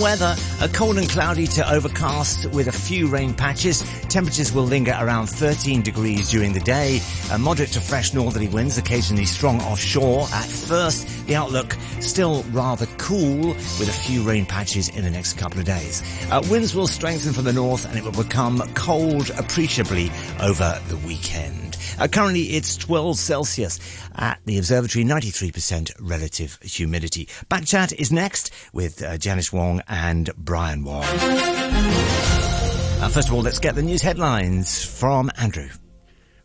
Weather, cold and cloudy to overcast with a few rain patches. Temperatures will linger around 13 degrees during the day. Moderate to fresh northerly winds, occasionally strong offshore. At first, the outlook still rather cool with a few rain patches in the next couple of days. Winds will strengthen from the north and it will become cold appreciably over the weekend. Currently, it's 12 Celsius at the observatory, 93% relative humidity. BackChat is next with Janice Wong and Brian Wong. First of all, let's get the news headlines from Andrew.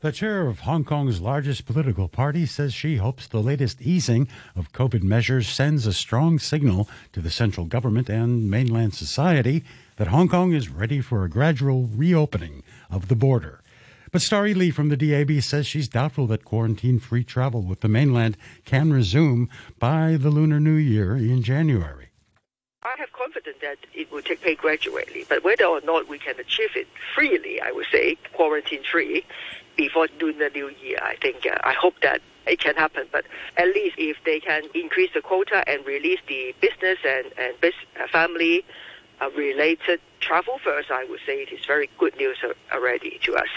The chair of Hong Kong's largest political party says she hopes the latest easing of COVID measures sends a strong signal to the central government and mainland society that Hong Kong is ready for a gradual reopening of the border. But Starry Lee from the DAB says she's doubtful that quarantine-free travel with the mainland can resume by the Lunar New Year in January. I have confidence that it will take place gradually, but whether or not we can achieve it freely, I would say, quarantine-free, before Lunar New Year, I think. I hope that it can happen, but at least if they can increase the quota and release the business and family-related travel first, I would say it is very good news already to us.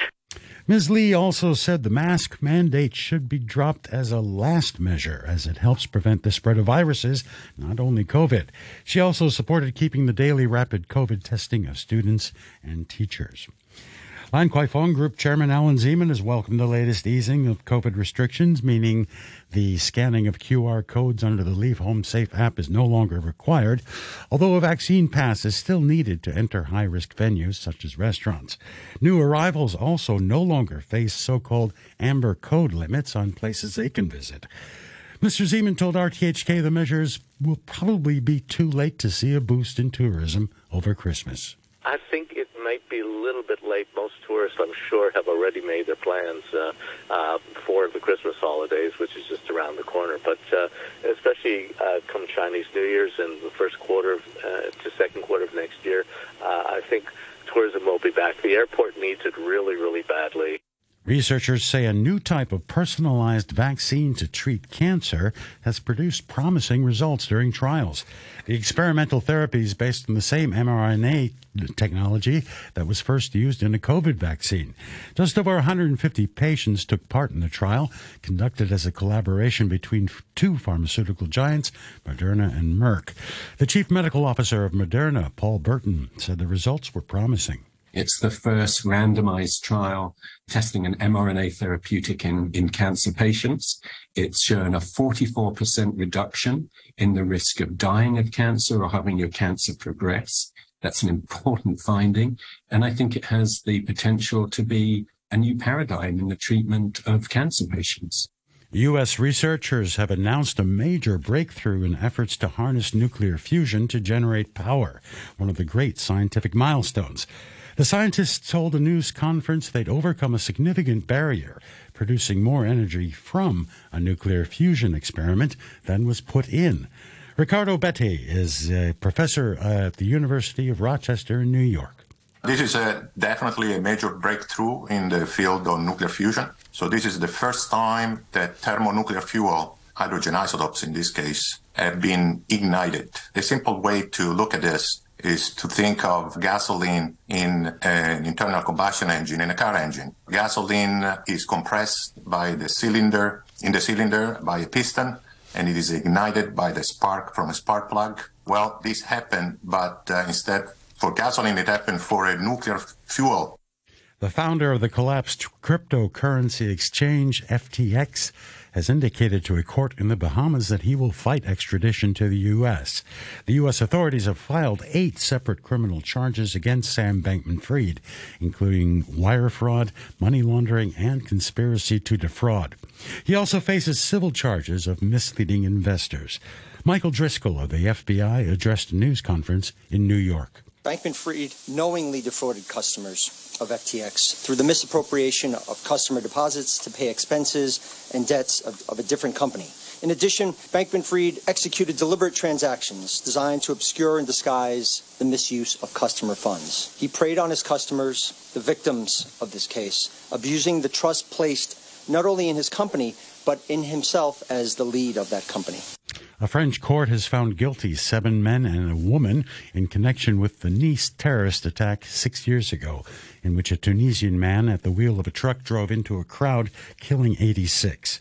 Ms. Lee also said the mask mandate should be dropped as a last measure as it helps prevent the spread of viruses, not only COVID. She also supported keeping the daily rapid COVID testing of students and teachers. Lan Kwai Fong Group Chairman Alan Zeman has welcomed the latest easing of COVID restrictions, meaning the scanning of QR codes under the Leave Home Safe app is no longer required, although a vaccine pass is still needed to enter high-risk venues such as restaurants. New arrivals also no longer face so-called amber code limits on places they can visit. Mr. Zeman told RTHK the measures will probably be too late to see a boost in tourism over Christmas. I think it might be a little bit late. Most tourists, I'm sure, have already made their plans for the Christmas holidays, which is just around the corner. But especially come Chinese New Year's and the first quarter to second quarter of next year, I think tourism will be back. The airport needs it really, really badly. Researchers say a new type of personalized vaccine to treat cancer has produced promising results during trials. The experimental therapy is based on the same mRNA technology that was first used in a COVID vaccine. Just over 150 patients took part in the trial, conducted as a collaboration between two pharmaceutical giants, Moderna and Merck. The chief medical officer of Moderna, Paul Burton, said the results were promising. It's the first randomized trial testing an mRNA therapeutic in cancer patients. It's shown a 44% reduction in the risk of dying of cancer or having your cancer progress. That's an important finding. And I think it has the potential to be a new paradigm in the treatment of cancer patients. U.S. researchers have announced a major breakthrough in efforts to harness nuclear fusion to generate power, one of the great scientific milestones. The scientists told a news conference they'd overcome a significant barrier, producing more energy from a nuclear fusion experiment than was put in. Ricardo Betti is a professor at the University of Rochester in New York. This is definitely a major breakthrough in the field of nuclear fusion. So this is the first time that thermonuclear fuel, hydrogen isotopes in this case, have been ignited. A simple way to look at this is to think of gasoline in an internal combustion engine, in a car engine. Gasoline is compressed by the cylinder, in the cylinder by a piston, and it is ignited by the spark from a spark plug. Well, this happened, but instead for gasoline, it happened for a nuclear fuel. The founder of the collapsed cryptocurrency exchange, FTX, has indicated to a court in the Bahamas that he will fight extradition to the U.S. The U.S. authorities have filed 8 separate criminal charges against Sam Bankman-Fried, including wire fraud, money laundering, and conspiracy to defraud. He also faces civil charges of misleading investors. Michael Driscoll of the FBI addressed a news conference in New York. Bankman-Fried knowingly defrauded customers of FTX through the misappropriation of customer deposits to pay expenses and debts of a different company. In addition, Bankman-Fried executed deliberate transactions designed to obscure and disguise the misuse of customer funds. He preyed on his customers, the victims of this case, abusing the trust placed not only in his company, but in himself as the lead of that company. A French court has found guilty 7 men and a woman in connection with the Nice terrorist attack 6 years ago, in which a Tunisian man at the wheel of a truck drove into a crowd, killing 86.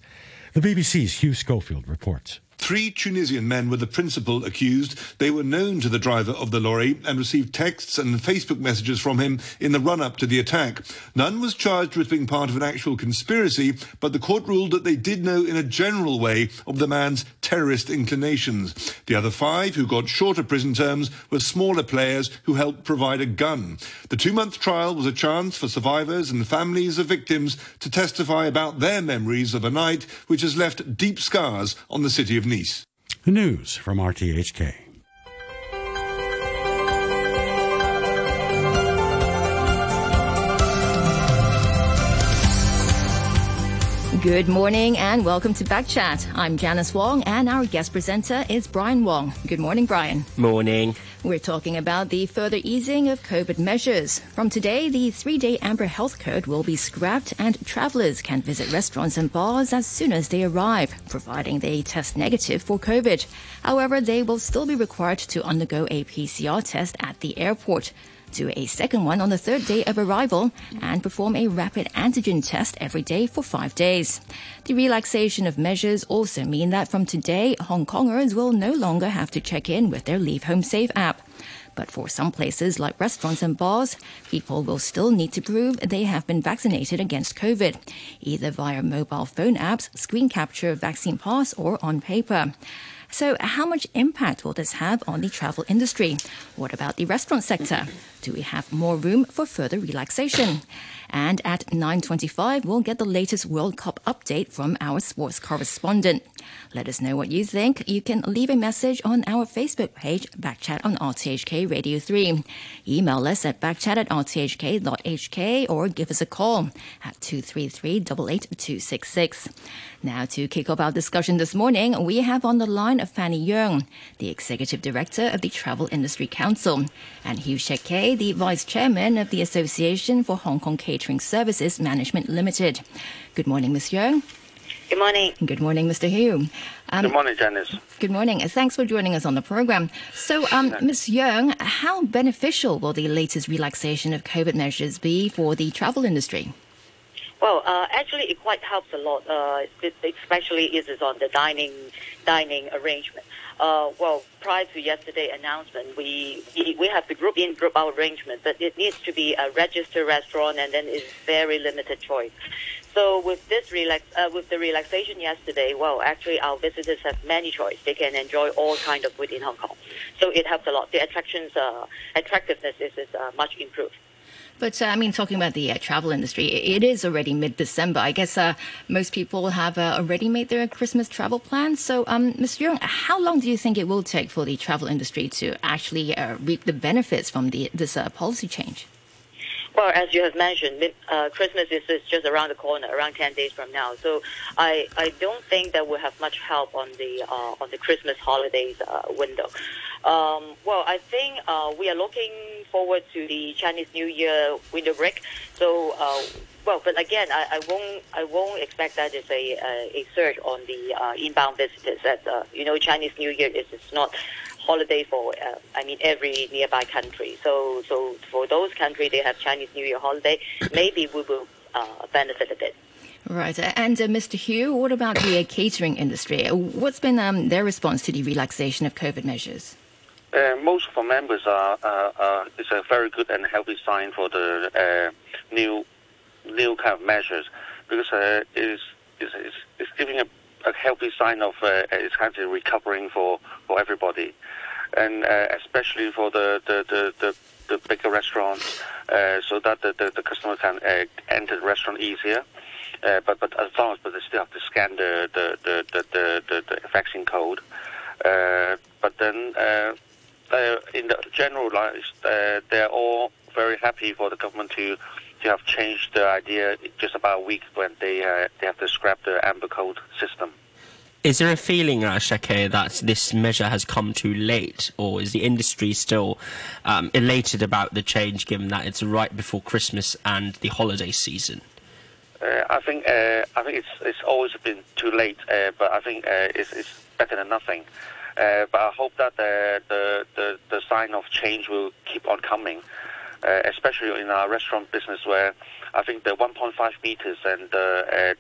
The BBC's Hugh Schofield reports. 3 Tunisian men were the principal accused. They were known to the driver of the lorry and received texts and Facebook messages from him in the run-up to the attack. None was charged with being part of an actual conspiracy, but the court ruled that they did know in a general way of the man's terrorist inclinations. The other 5, who got shorter prison terms, were smaller players who helped provide a gun. The 2-month trial was a chance for survivors and families of victims to testify about their memories of a night which has left deep scars on the city of Nice. The news from RTHK. Good morning and welcome to BackChat. I'm Janice Wong and our guest presenter is Brian Wong. Good morning, Brian. Morning. We're talking about the further easing of COVID measures. From today, the 3-day Amber Health Code will be scrapped and travellers can visit restaurants and bars as soon as they arrive, providing they test negative for COVID. However, they will still be required to undergo a PCR test at the airport, do a second one on the 3rd day of arrival, and perform a rapid antigen test every day for 5 days. The relaxation of measures also mean that from today, Hong Kongers will no longer have to check in with their Leave Home Safe app. But for some places like restaurants and bars, people will still need to prove they have been vaccinated against COVID, either via mobile phone apps, screen capture, vaccine pass, or on paper. So how much impact will this have on the travel industry? What about the restaurant sector? Do we have more room for further relaxation? And at 9:25, we'll get the latest World Cup update from our sports correspondent. Let us know what you think. You can leave a message on our Facebook page, BackChat on RTHK Radio 3. Email us at backchat@rthk.hk or give us a call at 233-88266. Now, to kick off our discussion this morning, we have on the line Fanny Yeung, the Executive Director of the Travel Industry Council, and Hiew Shek-kei, the Vice Chairman of the Association for Hong Kong Catering Services Management Limited. Good morning, Ms. Yeung. Good morning. Good morning, Mr. Hugh. Good morning, Janice. Good morning. Thanks for joining us on the program. So, Ms. Yeung, how beneficial will the latest relaxation of COVID measures be for the travel industry? Well, actually, it quite helps a lot, especially if it's on the dining arrangement. Well, prior to yesterday's announcement, we have the group in, group out arrangement, but it needs to be a registered restaurant, and then it's very limited choice. So with this relaxation yesterday, well, actually our visitors have many choice. They can enjoy all kind of food in Hong Kong. So it helps a lot. The attractiveness is much improved. But, I mean, talking about the travel industry, it is already mid-December. I guess most people have already made their Christmas travel plans. So, Ms. Yeung, how long do you think it will take for the travel industry to actually reap the benefits from this policy change? Well, as you have mentioned, Christmas is just around the corner, around 10 days from now. So I don't think that we'll have much help on the Christmas holidays window. Well, I think we are looking forward to the Chinese New Year winter break. So, well, but again, I won't expect that it's a surge on the inbound visitors. That Chinese New Year is not holiday for every nearby country. So for those countries, they have Chinese New Year holiday. Maybe we will benefit a bit. Right. And Mr. Hugh, what about the catering industry? What's been their response to the relaxation of COVID measures? Most of our members are. It's a very good and healthy sign for the new kind of measures, because it's giving a healthy sign of it's kind of recovering for everybody, and especially for the bigger restaurants, so that the customer can enter the restaurant easier. But as long as they still have to scan the vaccine code. But then in the general lives, they're all very happy for the government to have changed the idea just about a week when they have to scrap the Amber Code system. Is there a feeling, Shek-kei, that this measure has come too late, or is the industry still elated about the change, given that it's right before Christmas and the holiday season? I think it's always been too late, but I think it's better than nothing. But I hope that the sign of change will keep on coming, especially in our restaurant business, where I think the 1.5 meters and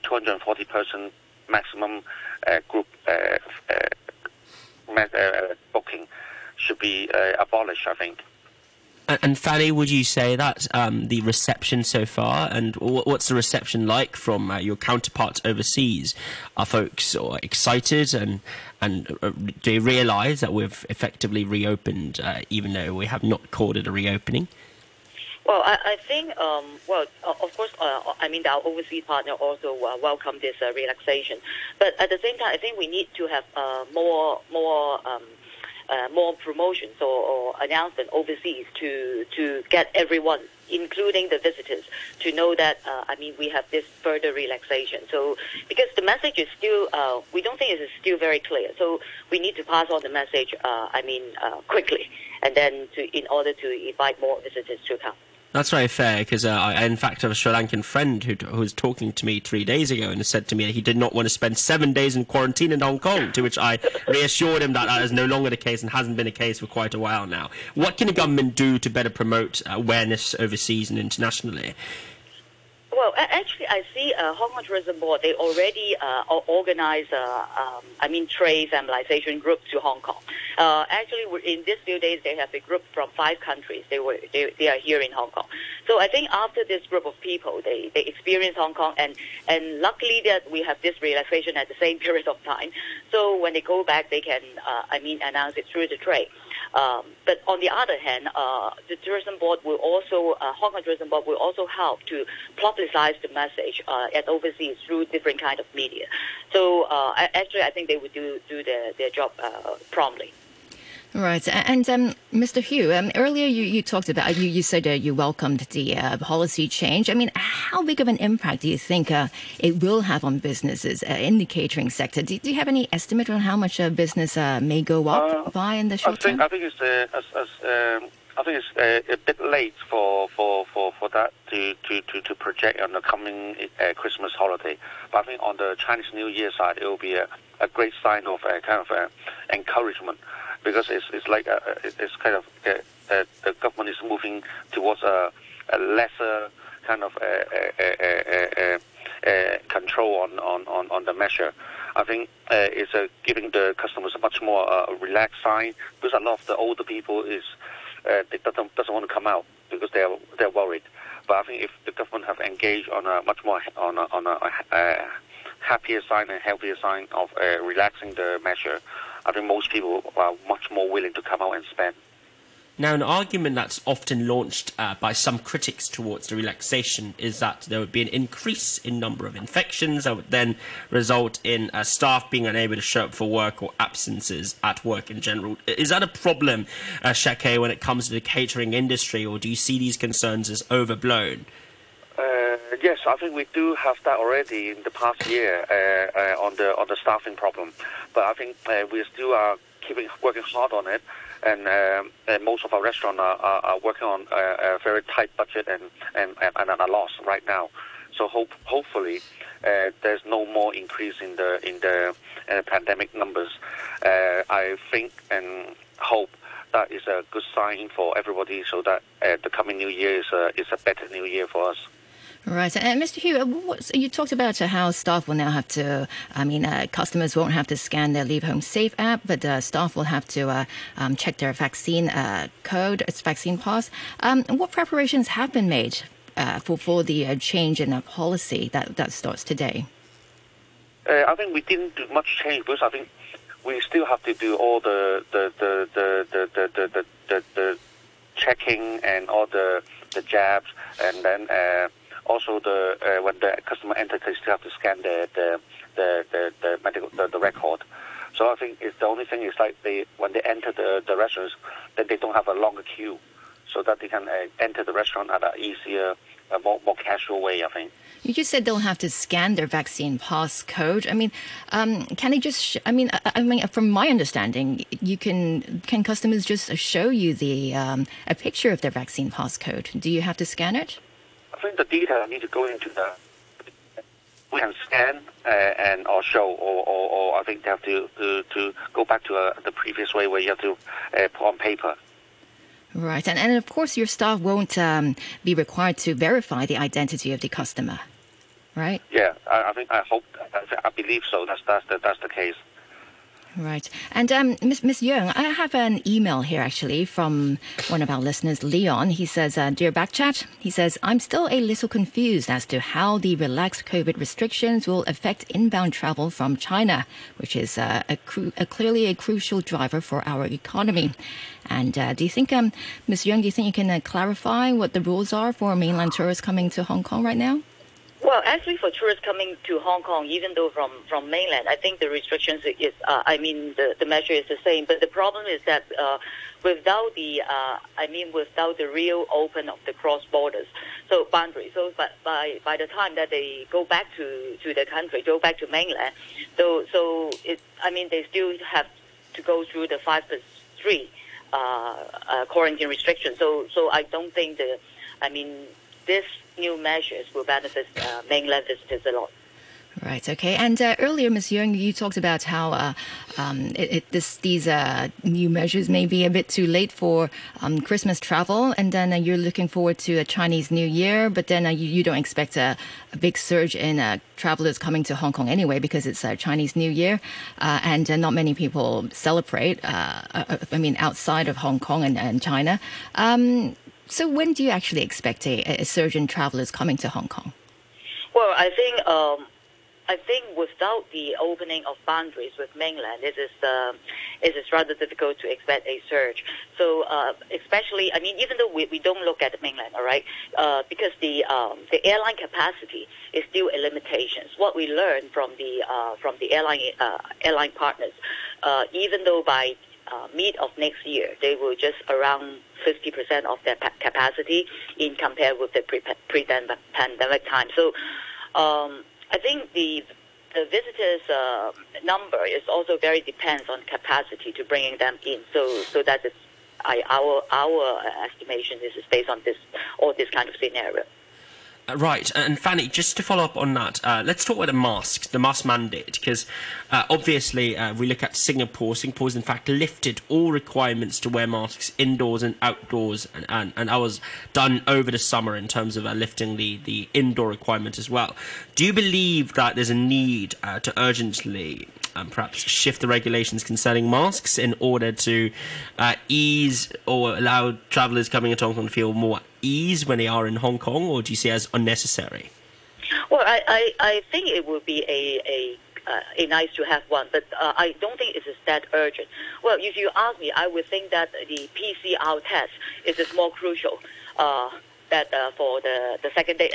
240 person maximum group booking should be abolished, I think. And Fanny, would you say that's the reception so far? And what's the reception like from your counterparts overseas? Are folks excited, and do they realise that we've effectively reopened, even though we have not called it a reopening? Well, I think, of course, I mean, our overseas partner also welcome this relaxation. But at the same time, I think we need to have more promotions or announcement overseas to get everyone, including the visitors, to know that, I mean, we have this further relaxation. So, because the message is still, we don't think it is still very clear. So we need to pass on the message, quickly, and then in order to invite more visitors to come. That's very fair, because I, in fact, have a Sri Lankan friend who was talking to me 3 days ago and said to me that he did not want to spend 7 days in quarantine in Hong Kong, to which I reassured him that that is no longer the case and hasn't been the case for quite a while now. What can the government do to better promote awareness overseas and internationally? Well, actually, I see Hong Kong Tourism Board, they already organize, trade familiarization groups to Hong Kong. Actually, in these few days, they have a group from 5 countries. They are here in Hong Kong. So I think after this group of people, they experience Hong Kong, and luckily that we have this relaxation at the same period of time. So when they go back, they can, announce it through the trade. But on the other hand, the Tourism Board will also, Hong Kong Tourism Board will also help to publicize the message at overseas through different kind of media. So actually, I think they would do their job promptly. Right. And Mr. Hiew, earlier you talked about, you said you welcomed the policy change. I mean, how big of an impact do you think it will have on businesses in the catering sector? Do you have any estimate on how much a business may go up by in the short term? I think it's a bit late for that to project on the coming Christmas holiday. But I think on the Chinese New Year side, it will be a great sign of encouragement. Because the government is moving towards a lesser kind of control on the measure. I think it's giving the customers a much more relaxed sign, because a lot of the older people doesn't want to come out because they're worried. But I think if the government have engaged on a much more on a happier sign and healthier sign of relaxing the measure, I think most people are much more willing to come out and spend. Now, an argument that's often launched by some critics towards the relaxation is that there would be an increase in number of infections that would then result in staff being unable to show up for work or absences at work in general. Is that a problem, Shek-kei, when it comes to the catering industry, or do you see these concerns as overblown? Yes, I think we do have that already in the past year on the staffing problem, but I think we still are working hard on it, and most of our restaurants are working on a very tight budget and at a loss right now. So hopefully there's no more increase in the pandemic numbers. I think and hope that is a good sign for everybody, so that the coming New Year is a better New Year for us. Right. And Mr. Hiew, you talked about how staff will now have to, customers won't have to scan their Leave Home Safe app, but staff will have to check their vaccine code, its vaccine pass. What preparations have been made for the change in policy that starts today? I think we didn't do much change, because I think we still have to do all the checking and all the jabs, and then also, when the customer enters, they still have to scan the medical the record. So I think it's the only thing is when they enter the restaurants, then they don't have a longer queue, so that they can enter the restaurant at an easier, more casual way, I think. You just said they'll have to scan their vaccine pass code. I mean, can they just? From my understanding, you can customers just show you a picture of their vaccine pass code? Do you have to scan it? I think the data need to go into the we can scan and or show, or I think they have to go back to the previous way where you have to put on paper. Right, and of course your staff won't be required to verify the identity of the customer, right? Yeah, I believe so. That's the case. Right, and Ms. Yeung, I have an email here actually from one of our listeners, Leon. He says, "Dear BackChat," he says, "I'm still a little confused as to how the relaxed COVID restrictions will affect inbound travel from China, which is clearly a crucial driver for our economy. And do you think, Ms. Yeung, do you think you can clarify what the rules are for mainland tourists coming to Hong Kong right now?" Well, actually, for tourists coming to Hong Kong, even though from mainland, I think the restrictions is, the measure is the same. But the problem is that without the real open of the cross borders, so boundaries. So, but by the time that they go back to their country, go back to mainland, they still have to go through the 5+3 quarantine restrictions. So I don't think this new measures will benefit mainland visitors a lot. Right, okay. And earlier, Ms. Yeung, you talked about how these new measures may be a bit too late for Christmas travel, and then you're looking forward to a Chinese New Year, but then you don't expect a big surge in travelers coming to Hong Kong anyway because it's Chinese New Year, and not many people celebrate, outside of Hong Kong and China. So when do you actually expect a surge in travelers coming to Hong Kong? Well, I think without the opening of boundaries with mainland, it is rather difficult to expect a surge. So especially, even though we don't look at the mainland, all right, because the airline capacity is still a limitation. What we learned from the airline partners, even though by mid of next year, they will just around 50% of their capacity in compared with the pre-pandemic time. So I think the visitors' number is also very depends on capacity to bringing them in. So that is our estimation. This is based on this kind of scenario. Right, and Fanny, just to follow up on that, let's talk about the mask mandate, because obviously we look at Singapore. Singapore's in fact lifted all requirements to wear masks indoors and outdoors, and that was done over the summer in terms of lifting the indoor requirement as well. Do you believe that there's a need to urgently perhaps shift the regulations concerning masks in order to ease or allow travellers coming into Hong Kong to feel more ease when they are in Hong Kong, or do you see it as unnecessary? Well, I think it would be a nice to have one, but I don't think it is that urgent. Well, if you ask me, I would think that the PCR test is more crucial for the second day,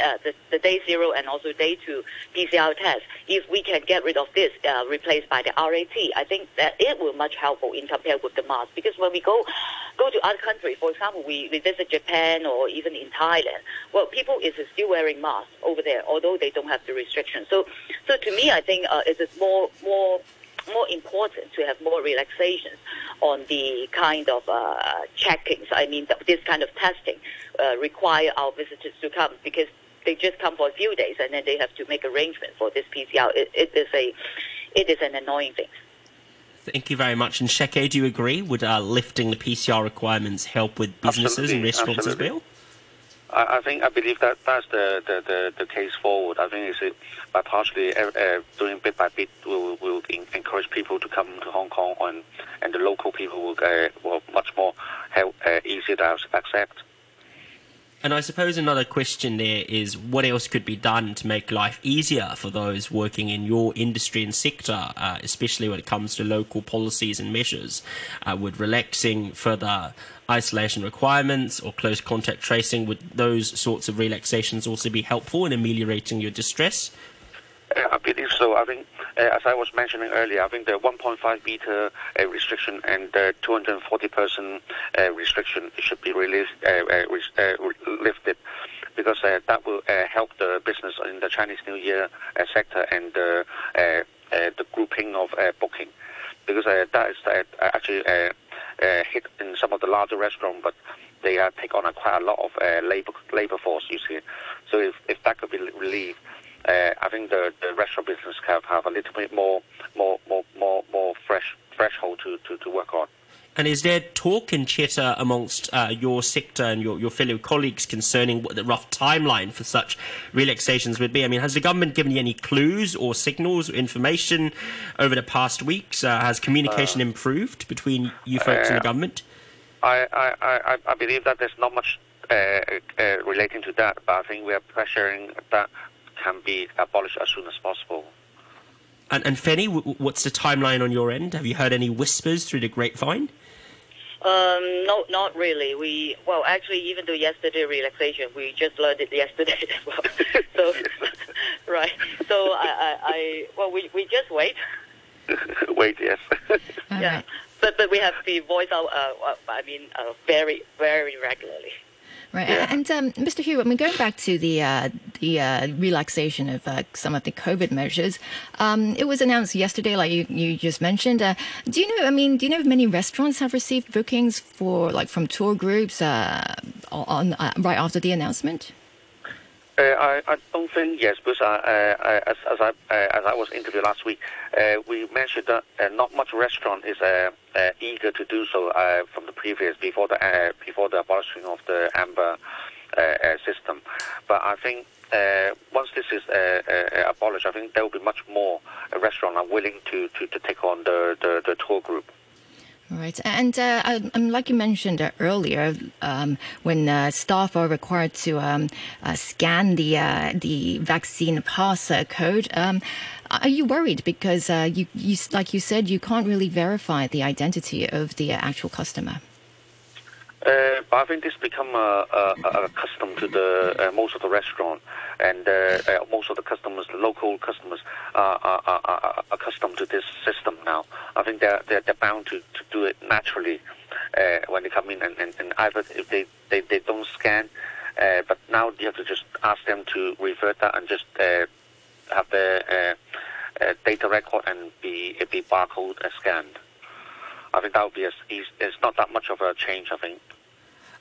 the day 0 and also day 2 PCR test. If we can get rid of this, replaced by the RAT, I think that it will much helpful in compared with the mask. Because when we go to other countries, for example, we visit Japan or even in Thailand, well, people is still wearing masks over there, although they don't have the restrictions. So to me, I think it is more important to have more relaxations on the kind of checkings. This kind of testing require our visitors to come, because they just come for a few days and then they have to make arrangements for this PCR. It is an annoying thing. Thank you very much. And Shek-kei, do you agree? Would lifting the PCR requirements help with businesses and restaurants as well? I believe that that's the case forward. I think it's by partially doing bit by bit, we'll encourage people to come to Hong Kong, and the local people will much more easier to accept. And I suppose another question there is, what else could be done to make life easier for those working in your industry and sector, especially when it comes to local policies and measures? Would relaxing further isolation requirements or close contact tracing, would those sorts of relaxations also be helpful in ameliorating your distress? I believe so. I think, as I was mentioning earlier, I think the 1.5-meter restriction and the 240-person restriction should be lifted, because that will help the business in the Chinese New Year sector and the grouping of booking, because that is actually hit in some of the larger restaurants, but they take on quite a lot of labor force, you see. So if that could be relieved, I think the restaurant business have a little bit more threshold to work on. And is there talk and chatter amongst your sector and your fellow colleagues concerning what the rough timeline for such relaxations would be? I mean, has the government given you any clues or signals or information over the past weeks? Has communication improved between you folks and the government? I believe that there's not much relating to that, but I think we are pressuring that can be abolished as soon as possible. And Fanny, what's the timeline on your end? Have you heard any whispers through the grapevine? No, not really. Actually, even though yesterday relaxation, we just learned it yesterday as well. So, right. So, we just wait. Wait, yes. Yeah. Right. But we have the voice out, very, very regularly. Right, and Mr. Hiew, I mean, going back to the relaxation of some of the COVID measures, it was announced yesterday, like you just mentioned. Do you know if many restaurants have received bookings from tour groups on right after the announcement? I don't think yes, because as I was interviewed last week, we mentioned that not much restaurant is eager to do so from the previous before the abolishing of the amber system. But I think once this is abolished, I think there will be much more restaurants are willing to take on the tour group. Right, and like you mentioned earlier, when staff are required to scan the vaccine pass code, are you worried because you like you said you can't really verify the identity of the actual customer? But I think this become a custom to the most of the restaurant, and most of the customers, the local customers, are accustomed to this system now. I think they're bound to do it naturally when they come in, and either if they don't scan, but now you have to just ask them to revert that and just have their data record and be barcode scanned. I think that would be it's not that much of a change, I think.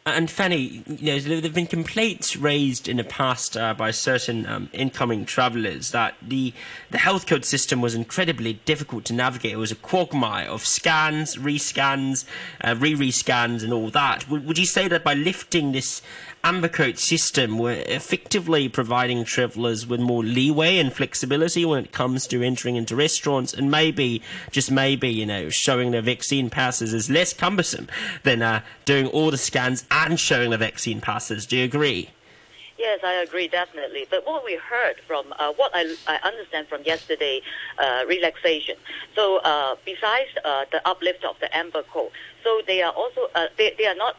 And Fanny, there have been complaints raised in the past by certain incoming travellers that the health code system was incredibly difficult to navigate. It was a quagmire of scans, rescans, re-rescans and all that. Would you say that by lifting this amber code system, we're effectively providing travellers with more leeway and flexibility when it comes to entering into restaurants and maybe, just maybe, showing their vaccine passes is less cumbersome than doing all the scans and showing the vaccine passes? Do you agree? Yes, I agree, definitely. But what we heard from, what I understand from yesterday relaxation, so besides the uplift of the amber code, so they are also, they are not,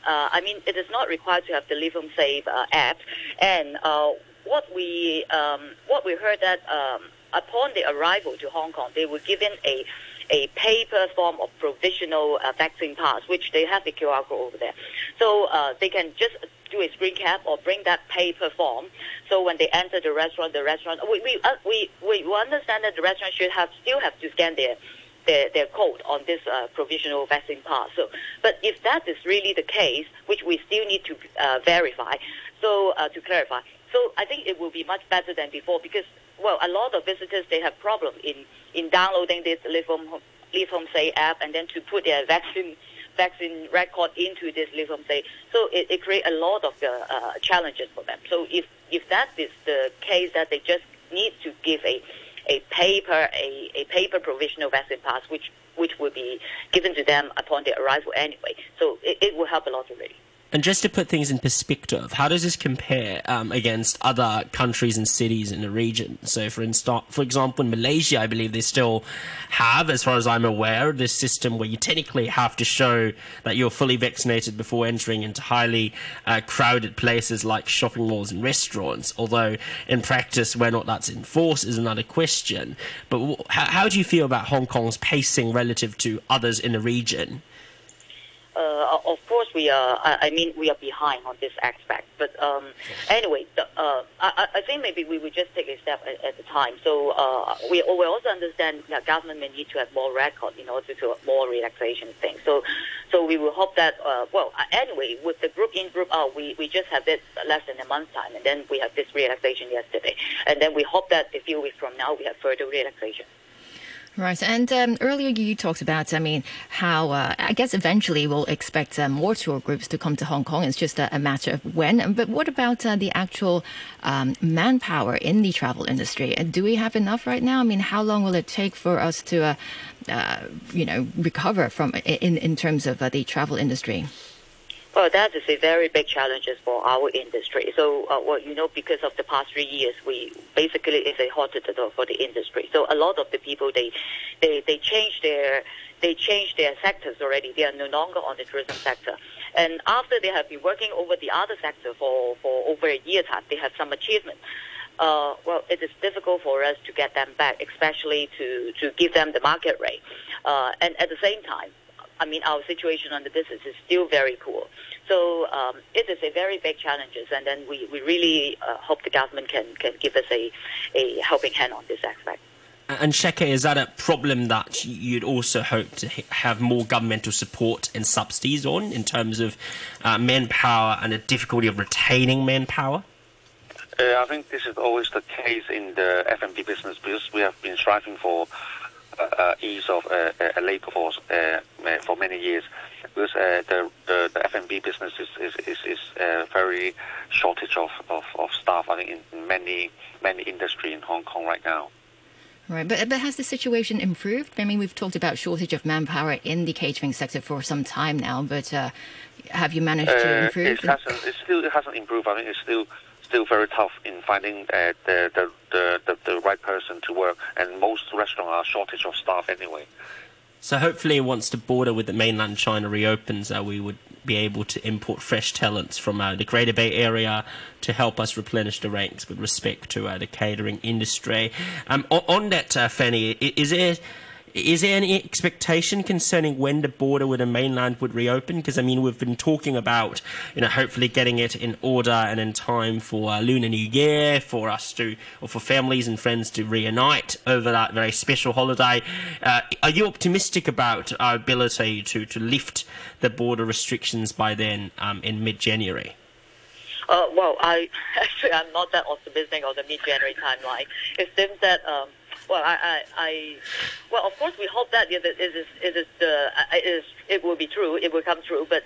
it is not required to have the Leave Home Safe app. And what we heard that upon the arrival to Hong Kong, they were given a paper form of provisional vaccine pass, which they have the QR code over there. So they can just do a screen cap or bring that paper form. So when they enter the restaurant, we understand that the restaurant should still have to scan their code on this provisional vaccine pass. So, but if that is really the case, which we still need to verify, so to clarify. So I think it will be much better than before because, a lot of visitors, they have problem in downloading this Leave Home Safe app and then to put their vaccine record into this Leave Home Safe. So it creates a lot of challenges for them. So if that is the case, that they just need to give a paper provisional vaccine pass, which will be given to them upon their arrival anyway. So it will help a lot already. And just to put things in perspective, how does this compare against other countries and cities in the region? So, for example, in Malaysia, I believe they still have, as far as I'm aware, this system where you technically have to show that you're fully vaccinated before entering into highly crowded places like shopping malls and restaurants, although in practice, whether or not that's enforced is another question. But how do you feel about Hong Kong's pacing relative to others in the region? Of course, we are. I mean, we are behind on this aspect. But anyway, I think maybe we would just take a step at a time. So we also understand that government may need to have more record in order to have more relaxation things. So we will hope that. Well, anyway, with the group in, group out, we just have this less than a month's time, and then we have this relaxation yesterday, and then we hope that a few weeks from now we have further relaxation. Right. And earlier you talked about, I mean, how I guess eventually we'll expect more tour groups to come to Hong Kong. It's just a matter of when. But what about the actual manpower in the travel industry? Do we have enough right now? I mean, how long will it take for us to, recover from in terms of the travel industry? Well, that is a very big challenge for our industry. So, because of the past 3 years, we basically is a hotspot for the industry. So, a lot of the people they change their sectors already. They are no longer on the tourism sector. And after they have been working over the other sector for over a year time, they have some achievement. Well, it is difficult for us to get them back, especially to give them the market rate. And at the same time, I mean, our situation on the business is still very poor. So it is a very big challenge, and then we really hope the government can give us a helping hand on this aspect. And Shek-kei, is that a problem that you'd also hope to have more governmental support and subsidies on in terms of manpower and the difficulty of retaining manpower? I think this is always the case in the F&B business because we have been striving for ease of a labor force for many years, because the F&B business is very shortage of staff. I think in many industry in Hong Kong right now. Right, but has the situation improved? I mean, we've talked about shortage of manpower in the catering sector for some time now, but have you managed to improve? It hasn't improved. I mean, it's still very tough in finding the right person to work, and most restaurants are shortage of staff anyway. So hopefully once the border with the mainland China reopens, we would be able to import fresh talents from the Greater Bay Area to help us replenish the ranks with respect to the catering industry. On that, Fanny, is there any expectation concerning when the border with the mainland would reopen? Because, I mean, we've been talking about, hopefully getting it in order and in time for Lunar New Year, for us to, or for families and friends to reunite over that very special holiday. Are you optimistic about our ability to lift the border restrictions by then in mid-January? Well, I'm not that optimistic on the mid-January timeline. It seems that... Well, of course, we hope that it will be true. It will come true, but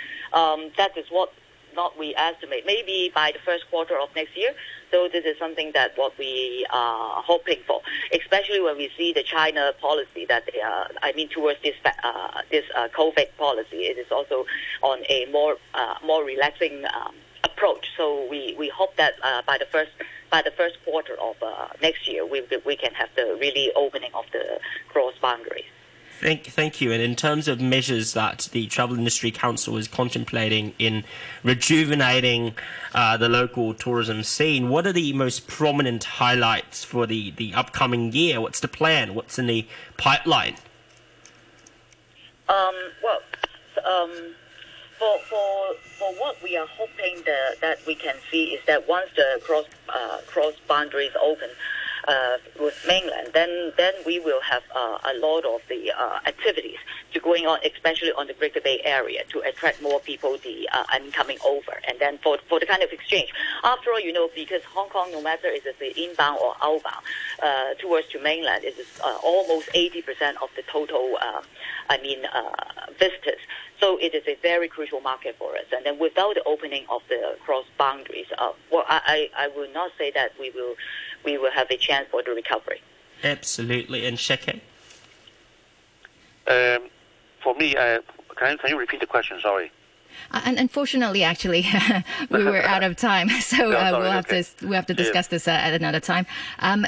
that is what not we estimate. Maybe by the first quarter of next year. So this is something that what we are hoping for, especially when we see the China policy that they are. I mean, towards this COVID policy, it is also on a more relaxing approach. So we hope that by the first quarter of next year, we can have the really opening of the cross boundaries. Thank you. And in terms of measures that the Travel Industry Council is contemplating in rejuvenating the local tourism scene, what are the most prominent highlights for the upcoming year? What's the plan? What's in the pipeline? For what we are hoping that we can see is that once the cross boundaries open with mainland, then we will have a lot of the activities to going on, especially on the Greater Bay Area, to attract more people coming over, and then for the kind of exchange. After all, because Hong Kong, no matter is it the inbound or outbound towards to mainland, it is almost 80% of the total visitors. So it is a very crucial market for us. And then without the opening of the cross boundaries, I will not say that we will have a chance for the recovery. Absolutely. And Shek-kei? For me, can you repeat the question? Sorry. Unfortunately, actually, we were out of time, so we'll have to discuss this at another time,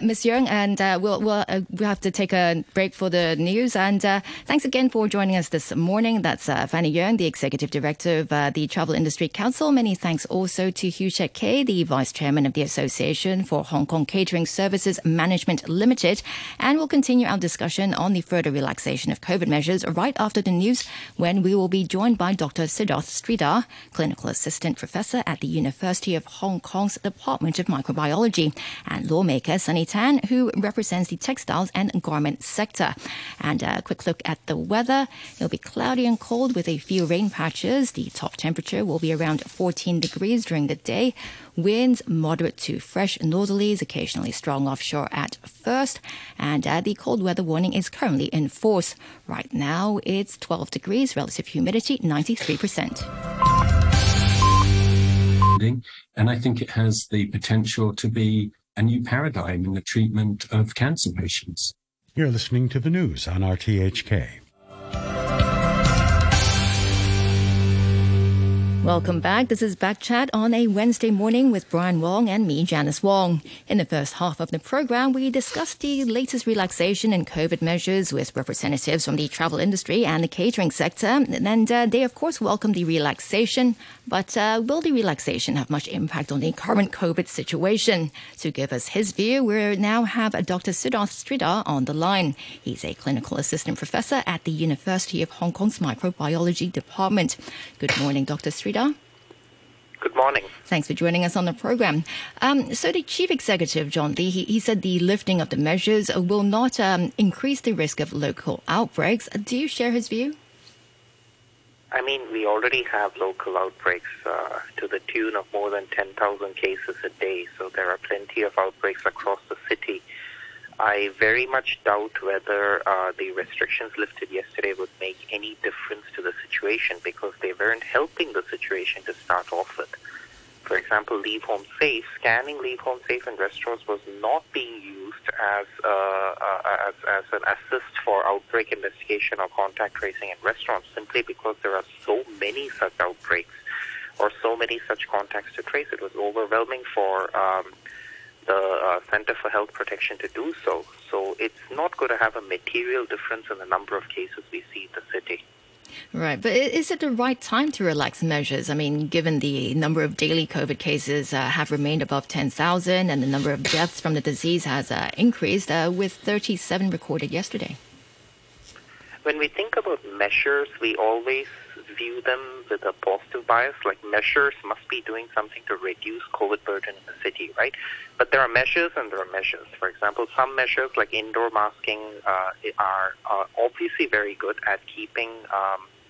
Ms. Yeung, and we'll have to take a break for the news. And thanks again for joining us this morning. That's Fanny Yeung, the Executive Director of the Travel Industry Council. Many thanks also to Hiew Shek-kei, the Vice Chairman of the Association for Hong Kong Catering Services Management Limited. And we'll continue our discussion on the further relaxation of COVID measures right after the news, when we will be joined by Dr. Siddharth Sridhar, Clinical Assistant Professor at the University of Hong Kong's Department of Microbiology, and lawmaker Sunny Tan, who represents the textiles and garment sector. And a quick look at the weather. It'll be cloudy and cold with a few rain patches. The top temperature will be around 14 degrees during the day. Winds moderate to fresh northerlies, occasionally strong offshore at first. And the cold weather warning is currently in force. Right now, it's 12 degrees, relative humidity 93%. And I think it has the potential to be a new paradigm in the treatment of cancer patients. You're listening to the news on RTHK. Welcome back. This is BackChat on a Wednesday morning with Brian Wong and me, Janice Wong. In the first half of the program, we discussed the latest relaxation in COVID measures with representatives from the travel industry and the catering sector. And they, of course, welcome the relaxation. But will the relaxation have much impact on the current COVID situation? To give us his view, we now have Dr. Siddharth Sridhar on the line. He's a clinical assistant professor at the University of Hong Kong's Microbiology Department. Good morning, Dr. Sridhar. Good morning. Thanks for joining us on the program. So the Chief Executive, John Lee, he said the lifting of the measures will not increase the risk of local outbreaks. Do you share his view? I mean, we already have local outbreaks to the tune of more than 10,000 cases a day. So there are plenty of outbreaks across the city. I very much doubt whether the restrictions lifted yesterday would make any difference to the situation, because they weren't helping the situation to start off with. For example, Leave Home Safe, scanning Leave Home Safe in restaurants was not being used as an assist for outbreak investigation or contact tracing in restaurants, simply because there are so many such outbreaks or so many such contacts to trace. It was overwhelming for the Center for Health Protection to do so. So it's not going to have a material difference in the number of cases we see in the city. Right. But is it the right time to relax measures? I mean, given the number of daily COVID cases have remained above 10,000 and the number of deaths from the disease has increased with 37 recorded yesterday. When we think about measures, we always view them with a positive bias, like measures must be doing something to reduce COVID burden in the city, right? But there are measures and there are measures. For example, some measures like indoor masking are obviously very good at keeping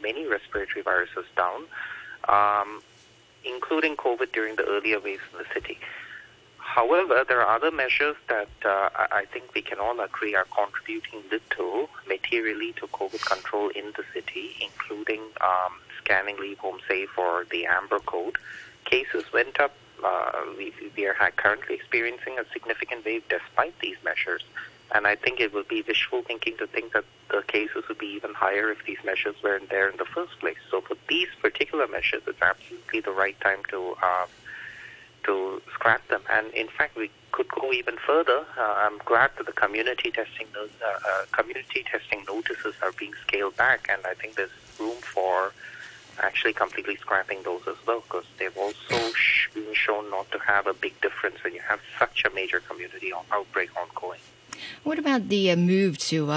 many respiratory viruses down, including COVID during the earlier waves in the city. However, there are other measures that I think we can all agree are contributing little materially to COVID control in the city, including scanning Leave Home Safe or the Amber Code. Cases went up. We are currently experiencing a significant wave despite these measures. And I think it would be wishful thinking to think that the cases would be even higher if these measures weren't there in the first place. So for these particular measures, it's absolutely the right time to scrap them. And in fact, we could go even further. I'm glad that the community testing notices are being scaled back, and I think there's room for actually completely scrapping those as well, because they've also been shown not to have a big difference when you have such a major community outbreak ongoing. What about the move to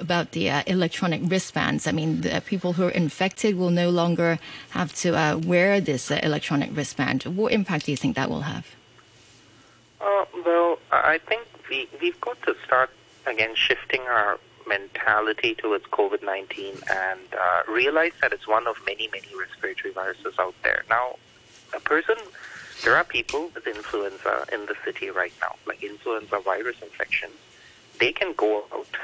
electronic wristbands? I mean, the people who are infected will no longer have to wear this electronic wristband. What impact do you think that will have? Well, I think we've got to start, again, shifting our mentality towards COVID-19 and realize that it's one of many, many respiratory viruses out there. Now, there are people with influenza in the city right now, like influenza virus infections. They can go out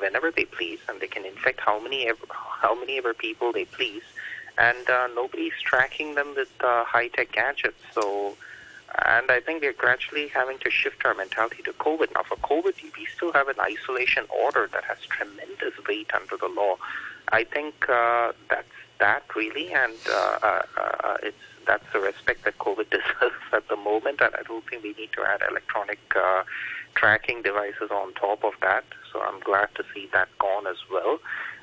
whenever they please, and they can infect how many ever people they please, and nobody's tracking them with high-tech gadgets. So, and I think we're gradually having to shift our mentality to COVID. Now, for COVID, we still have an isolation order that has tremendous weight under the law. I think that's that, really, and that's the respect that COVID deserves at the moment, and I don't think we need to add electronic tracking devices on top of that, so I'm glad to see that gone as well.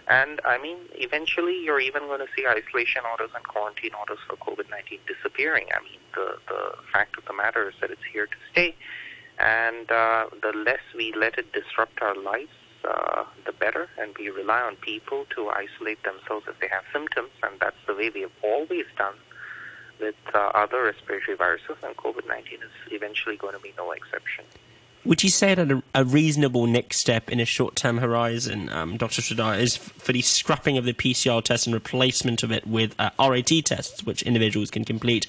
And, I mean, eventually you're even going to see isolation orders and quarantine orders for COVID-19 disappearing. I mean, the fact of the matter is that it's here to stay, and the less we let it disrupt our lives, the better, and we rely on people to isolate themselves if they have symptoms, and that's the way we have always done with other respiratory viruses, and COVID-19 is eventually going to be no exception. Would you say that a reasonable next step in a short-term horizon, Dr. Sridhar, is for the scrapping of the PCR test and replacement of it with RAT tests, which individuals can complete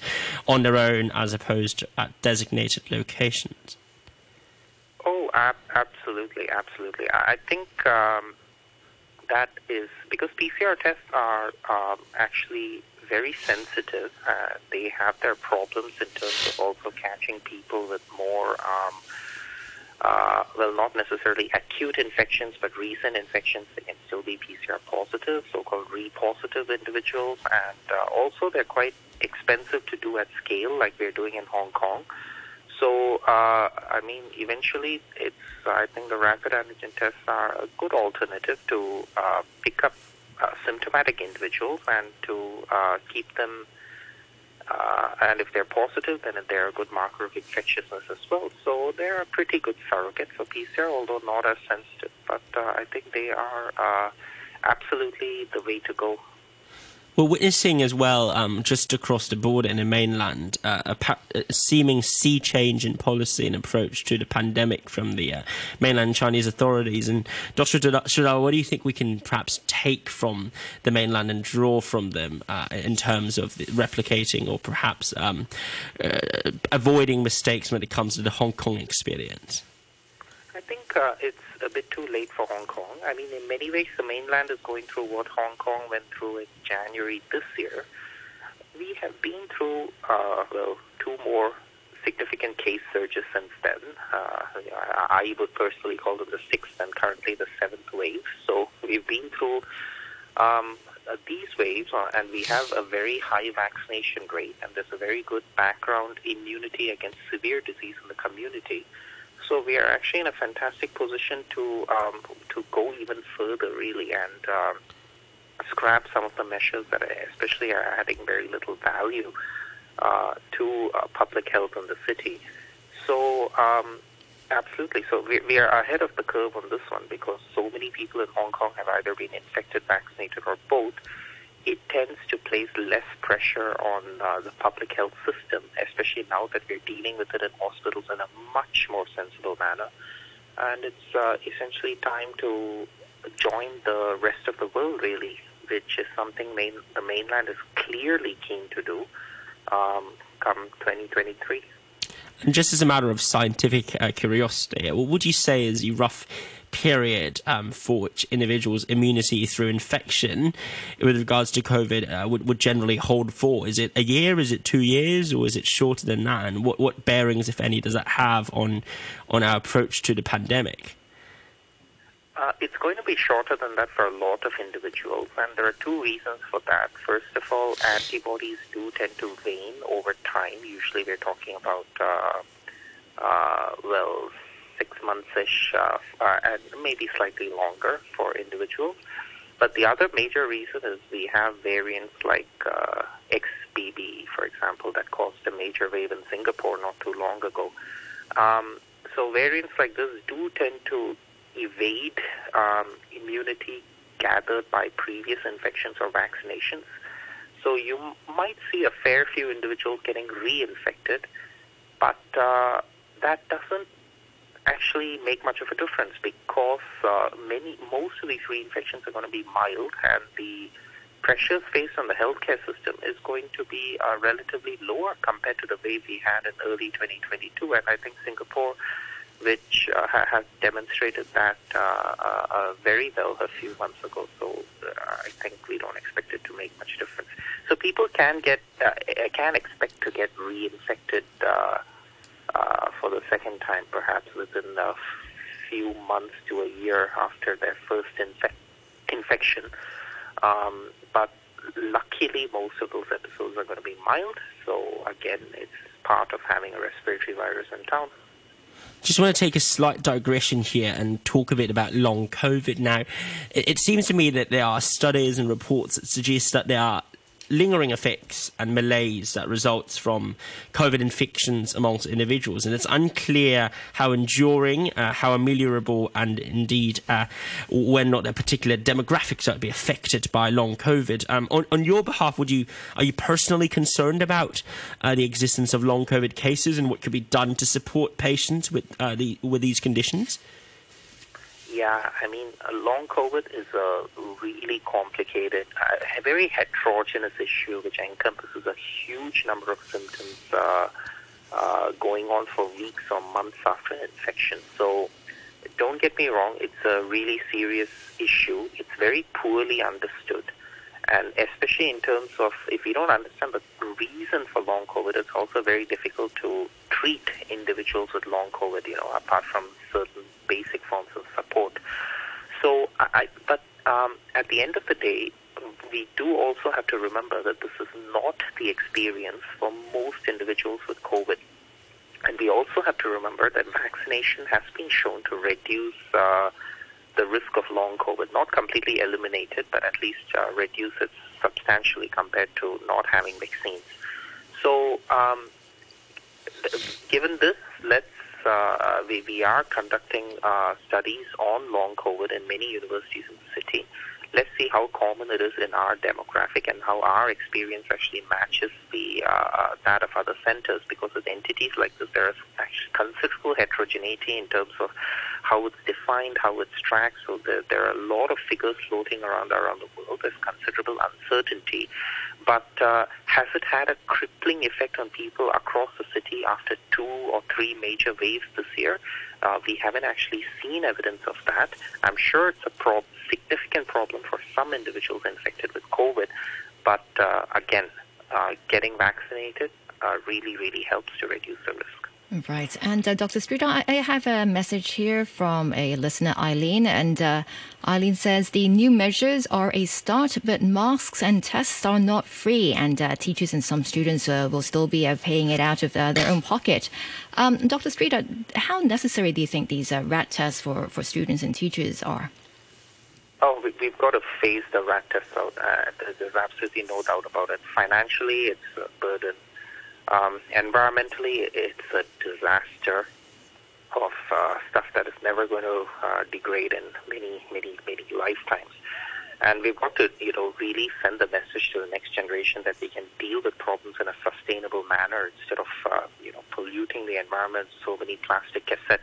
on their own as opposed to at designated locations? Oh, absolutely, absolutely. I think that is because PCR tests are actually very sensitive. They have their problems in terms of also catching people with more... well, not necessarily acute infections, but recent infections that can still be PCR positive, so-called re-positive individuals. And also they're quite expensive to do at scale, like we're doing in Hong Kong. So, I mean, eventually, it's I think the rapid antigen tests are a good alternative to pick up symptomatic individuals and to keep them, and if they're positive, then they're a good marker of infectiousness as well. So they're a pretty good surrogate for PCR, although not as sensitive. But I think they are absolutely the way to go. Well, we're seeing as well, just across the border in the mainland, a seeming sea change in policy and approach to the pandemic from the mainland Chinese authorities. And Dr. Sridhar, what do you think we can perhaps take from the mainland and draw from them in terms of replicating or perhaps avoiding mistakes when it comes to the Hong Kong experience? I think it's a bit too late for Hong Kong. I mean, in many ways, the mainland is going through what Hong Kong went through in January this year. We have been through, well, two more significant case surges since then. You know, I would personally call them the sixth and currently the seventh wave. So we've been through these waves, and we have a very high vaccination rate, and there's a very good background immunity against severe disease in the community. So we are actually in a fantastic position to go even further, really, and scrap some of the measures that especially are adding very little value to public health in the city. So absolutely, so we are ahead of the curve on this one because so many people in Hong Kong have either been infected, vaccinated, or both. It tends to place less pressure on the public health system, especially now that we're dealing with it in hospitals in a much more sensible manner. And it's essentially time to join the rest of the world, really, which is something the mainland is clearly keen to do come 2023. And just as a matter of scientific curiosity, what would you say is the rough period for which individuals' immunity through infection with regards to COVID would generally hold for? Is it a year? Is it 2 years? Or is it shorter than that? And what bearings, if any, does that have on our approach to the pandemic? It's going to be shorter than that for a lot of individuals, and there are two reasons for that. First of all, antibodies do tend to wane over time. Usually we're talking about, 6 months-ish, and maybe slightly longer for individuals. But the other major reason is we have variants like XBB, for example, that caused a major wave in Singapore not too long ago. So variants like this do tend to evade immunity gathered by previous infections or vaccinations. So you might see a fair few individuals getting reinfected, but that doesn't actually make much of a difference because most of these reinfections are going to be mild, and the pressures faced on the healthcare system is going to be relatively lower compared to the wave we had in early 2022. And I think Singapore, which has demonstrated that very well a few months ago. So I think we don't expect it to make much difference. So people can expect to get reinfected for the second time, perhaps within a few months to a year after their first infection. But Luckily, most of those episodes are going to be mild. So again, it's part of having a respiratory virus in town. Just want to take a slight digression here and talk a bit about long COVID. Now, it seems to me that there are studies and reports that suggest that there are lingering effects and malaise that results from COVID infections amongst individuals. And it's unclear how enduring, how ameliorable, and indeed when not a particular demographics that would be affected by long COVID. On your behalf, are you personally concerned about the existence of long COVID cases and what could be done to support patients with these conditions? Yeah, I mean, long COVID is a really complicated, a very heterogeneous issue which encompasses a huge number of symptoms going on for weeks or months after infection. So don't get me wrong, it's a really serious issue. It's very poorly understood. And especially in terms of, if we don't understand the reason for long COVID, it's also very difficult to treat individuals with long COVID, you know, apart from certain basic forms of support. So, but at the end of the day, we do also have to remember that this is not the experience for most individuals with COVID. And we also have to remember that vaccination has been shown to reduce the risk of long COVID, not completely eliminate it, but at least reduce it substantially compared to not having vaccines. So, given this, we are conducting studies on long COVID in many universities in the city. Let's see how common it is in our demographic and how our experience actually matches the that of other centers, because with entities like this, there is actually considerable heterogeneity in terms of how it's defined, how it's tracked. So there are a lot of figures floating around the world. There's considerable uncertainty. But has it had a crippling effect on people across the city after 2 or 3 major waves this year? We haven't actually seen evidence of that. I'm sure it's a significant problem for some individuals infected with COVID. But again, getting vaccinated really, really helps to reduce the risk. Right. And Dr. Sridhar, I have a message here from a listener, Eileen. And Eileen says, the new measures are a start, but masks and tests are not free. And teachers and some students will still be paying it out of their own pocket. Dr. Sridhar, how necessary do you think these rat tests for students and teachers are? Oh, we've got to phase the rat tests out. There's absolutely no doubt about it. Financially, it's a burden. Environmentally, it's a disaster of stuff that is never going to degrade in many, many, many lifetimes. And we've got to, you know, really send the message to the next generation that we can deal with problems in a sustainable manner instead of, you know, polluting the environment, so many plastic cassettes.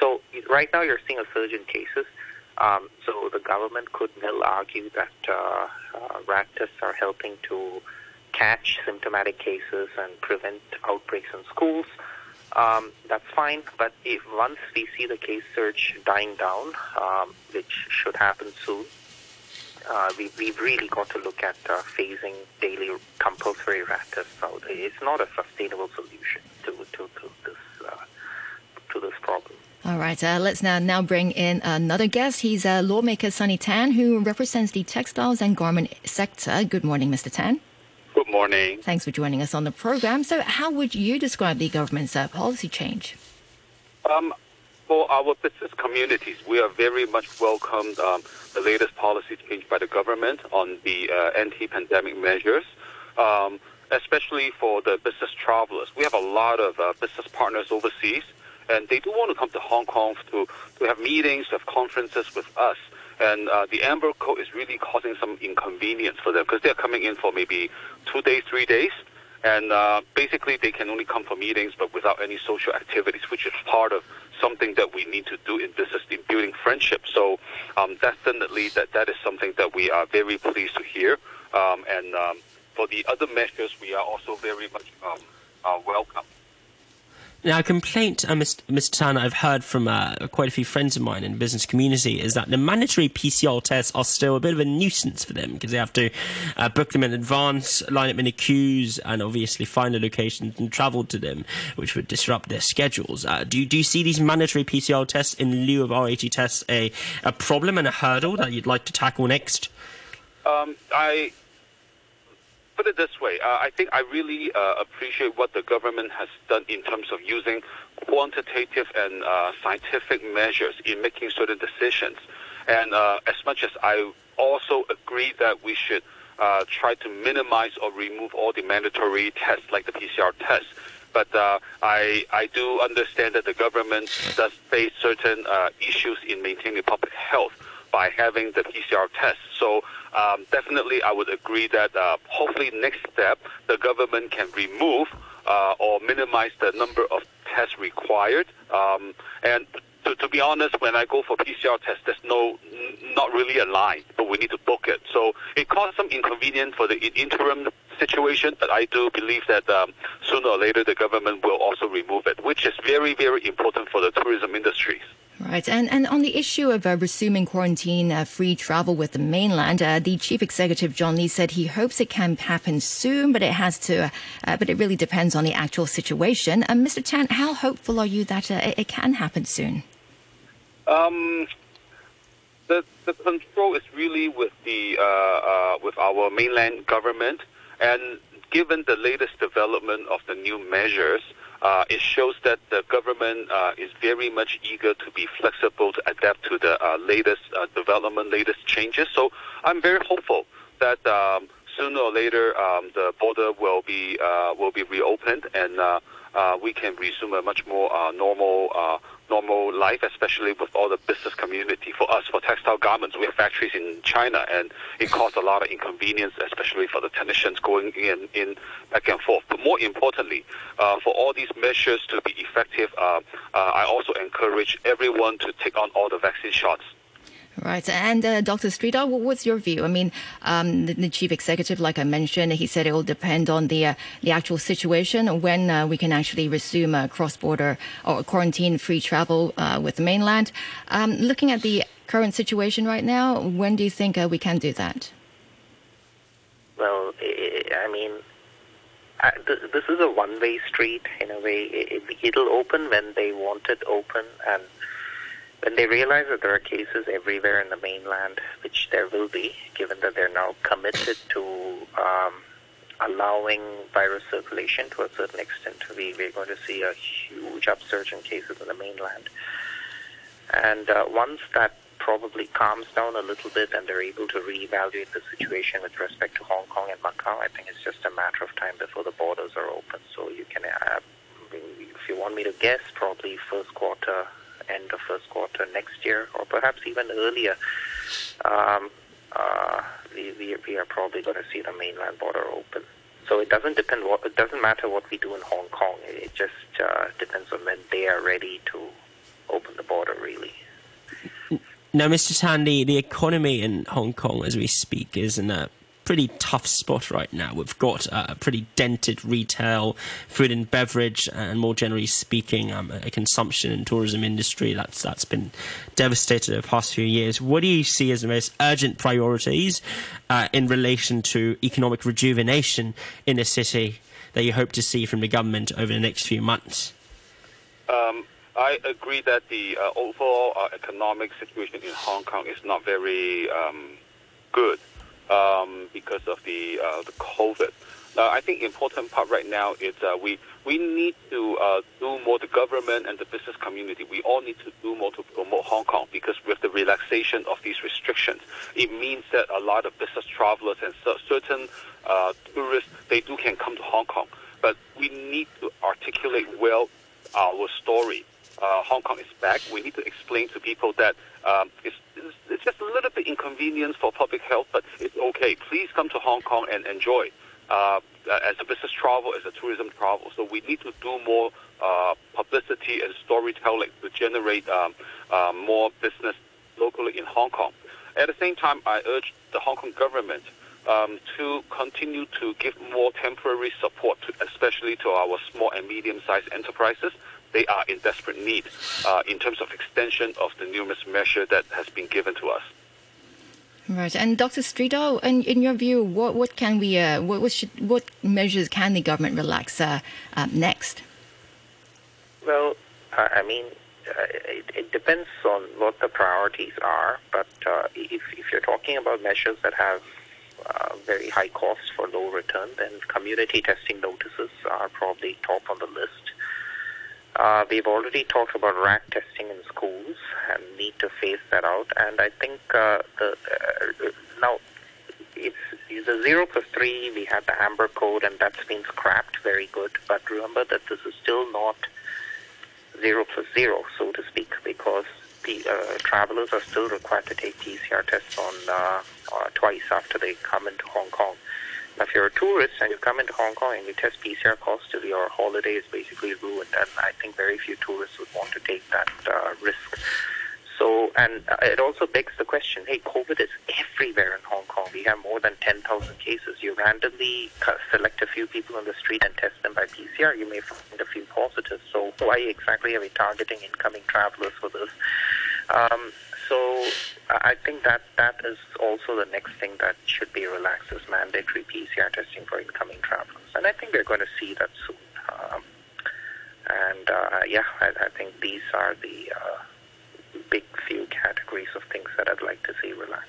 So right now you're seeing a surge in cases. So the government could well argue that rat tests are helping to catch symptomatic cases and prevent outbreaks in schools. That's fine, but if once we see the case surge dying down, which should happen soon, we've really got to look at phasing daily compulsory rat tests out. It's not a sustainable solution to this problem. All right, let's now bring in another guest. He's lawmaker Sunny Tan, who represents the textiles and garment sector. Good morning, Mr. Tan. Good morning. Thanks for joining us on the program. So how would you describe the government's policy change? For our business communities, we are very much welcomed the latest policy change by the government on the anti-pandemic measures, especially for the business travelers. We have a lot of business partners overseas, and they do want to come to Hong Kong to have meetings, to have conferences with us. And the Amber Code is really causing some inconvenience for them because they're coming in for maybe 2 days, 3 days. And basically, they can only come for meetings but without any social activities, which is part of something that we need to do in business, in building friendship. So definitely that is something that we are very pleased to hear. And for the other measures, we are also very much welcome. Now, a complaint, Mr. Tan, I've heard from quite a few friends of mine in the business community is that the mandatory PCR tests are still a bit of a nuisance for them because they have to book them in advance, line up many queues, and obviously find a location and travel to them, which would disrupt their schedules. Do you see these mandatory PCR tests in lieu of RAT tests a problem and a hurdle that you'd like to tackle next? I put it this way. I think I really appreciate what the government has done in terms of using quantitative and scientific measures in making certain decisions. And as much as I also agree that we should try to minimize or remove all the mandatory tests like the PCR test, but I do understand that the government does face certain issues in maintaining public health by having the PCR test. So definitely I would agree that hopefully next step, the government can remove or minimize the number of tests required. And to be honest, when I go for PCR test, there's not really a line, but we need to book it. So it caused some inconvenience for the interim situation, but I do believe that sooner or later the government will also remove it, which is very, very important for the tourism industries. Right. And on the issue of resuming quarantine-free travel with the mainland, the Chief Executive John Lee said he hopes it can happen soon, but it has to. But it really depends on the actual situation. Mr. Tan, how hopeful are you that it can happen soon? The control is really with the with our mainland government, and given the latest development of the new measures, it shows that the government is very much eager to be flexible to adapt to the latest development, latest changes. So I'm very hopeful that sooner or later the border will be reopened and we can resume a much more normal life, especially with all the business community. For us, for textile garments, we have factories in China, and it caused a lot of inconvenience, especially for the technicians going in back and forth. But more importantly, for all these measures to be effective, I also encourage everyone to take on all the vaccine shots. Right. And Dr. Sridhar, what's your view? I mean, the chief executive, like I mentioned, he said it will depend on the actual situation when we can actually resume cross-border or quarantine-free travel with the mainland. Looking at the current situation right now, when do you think we can do that? Well, I mean, this is a one-way street in a way. It'll open when they want it open, and when they realize that there are cases everywhere in the mainland, which there will be, given that they're now committed to allowing virus circulation to a certain extent, we're going to see a huge upsurge in cases in the mainland. And once that probably calms down a little bit and they're able to reevaluate the situation with respect to Hong Kong and Macau, I think it's just a matter of time before the borders are open. So you can, if you want me to guess, probably end of first quarter next year, or perhaps even earlier, we are probably going to see the mainland border open. So it doesn't depend. It doesn't matter what we do in Hong Kong. It just depends on when they are ready to open the border, really. Now, Mr. Tan, the economy in Hong Kong as we speak is in a pretty tough spot right now. We've got a pretty dented retail, food and beverage, and more generally speaking, a consumption and tourism industry that's been devastated over the past few years. What do you see as the most urgent priorities in relation to economic rejuvenation in the city that you hope to see from the government over the next few months? I agree that the overall economic situation in Hong Kong is not very good. Because of the COVID. I think important part right now is we need to do more, the government and the business community. We all need to do more to promote Hong Kong, because with the relaxation of these restrictions, it means that a lot of business travelers and certain tourists, they can come to Hong Kong. But we need to articulate well our story. Hong Kong is back. We need to explain to people that it's just a little bit inconvenience for public health, but it's okay. Please come to Hong Kong and enjoy as a business travel, as a tourism travel. So we need to do more publicity and storytelling to generate more business locally in Hong Kong. At the same time, I urge the Hong Kong government to continue to give more temporary support, especially to our small and medium-sized enterprises. They are in desperate need in terms of extension of the numerous measure that has been given to us. Right. And Dr. Sridhar, in your view, what can we what measures can the government relax next? Well, I mean, it depends on what the priorities are. But if you're talking about measures that have very high cost for low return, then community testing notices are probably top on the list. We've already talked about rat testing in schools and need to phase that out. And I think now it's the 0+3, we had the Amber Code, and that's been scrapped, very good. But remember that this is still not 0+0, so to speak, because travelers are still required to take PCR tests on twice after they come into Hong Kong. Now, if you're a tourist and you come into Hong Kong and you test PCR positive, your holiday is basically ruined, and I think very few tourists would want to take that risk. So, and it also begs the question, hey, COVID is everywhere in Hong Kong. We have more than 10,000 cases. You randomly select a few people on the street and test them by PCR. You may find a few positives. So why exactly are we targeting incoming travelers for this? So I think that is also the next thing that should be relaxed, is mandatory PCR testing for incoming travelers. And I think we're going to see that soon. I think these are the big few categories of things that I'd like to see relaxed.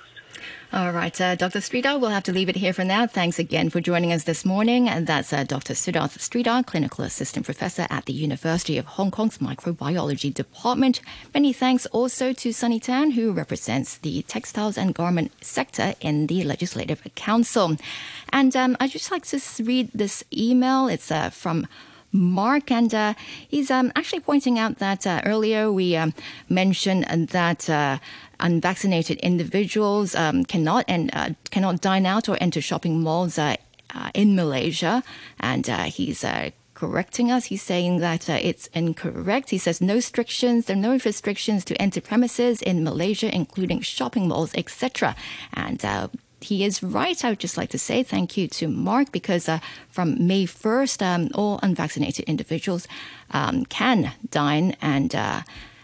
All right, Dr. Sridhar, we'll have to leave it here for now. Thanks again for joining us this morning. And that's Dr. Siddharth Sridhar, Clinical Assistant Professor at the University of Hong Kong's Microbiology Department. Many thanks also to Sunny Tan, who represents the textiles and garment sector in the Legislative Council. And I'd just like to read this email. It's from Mark, and he's actually pointing out that earlier we mentioned that unvaccinated individuals cannot dine out or enter shopping malls in Malaysia, and he's correcting us. He's saying that it's incorrect. He says there are no restrictions to enter premises in Malaysia, including shopping malls, etc. And he is right. I would just like to say thank you to Mark, because from May 1st, all unvaccinated individuals can dine and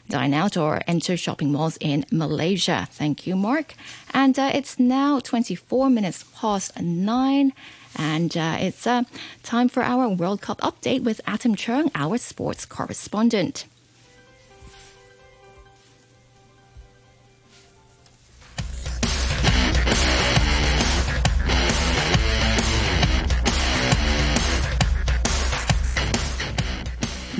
dine out or enter shopping malls in Malaysia. Thank you, Mark. And it's now 24 minutes past 9, and it's time for our World Cup update with Atom Chung, our sports correspondent.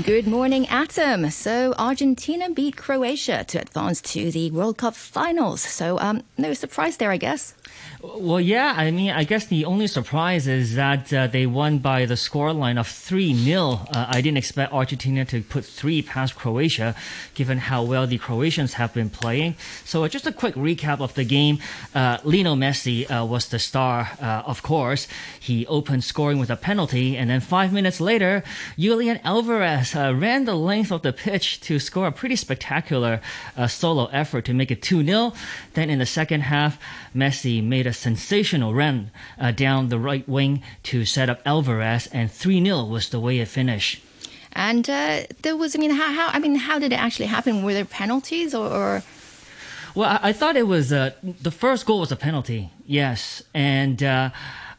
Good morning, Atom. So Argentina beat Croatia to advance to the World Cup finals. So no surprise there, I guess. Well, yeah, I mean, I guess the only surprise is that they won by the scoreline of 3-0. I didn't expect Argentina to put 3 past Croatia, given how well the Croatians have been playing. So just a quick recap of the game. Lionel Messi was the star, of course. He opened scoring with a penalty, and then 5 minutes later, Julian Alvarez ran the length of the pitch to score a pretty spectacular solo effort to make it 2-0. Then in the second half, Messi made a sensational run down the right wing to set up Alvarez, and 3-0 was the way it finished. And there was, how did it actually happen? Were there penalties or? Well, I thought it was the first goal was a penalty, yes, and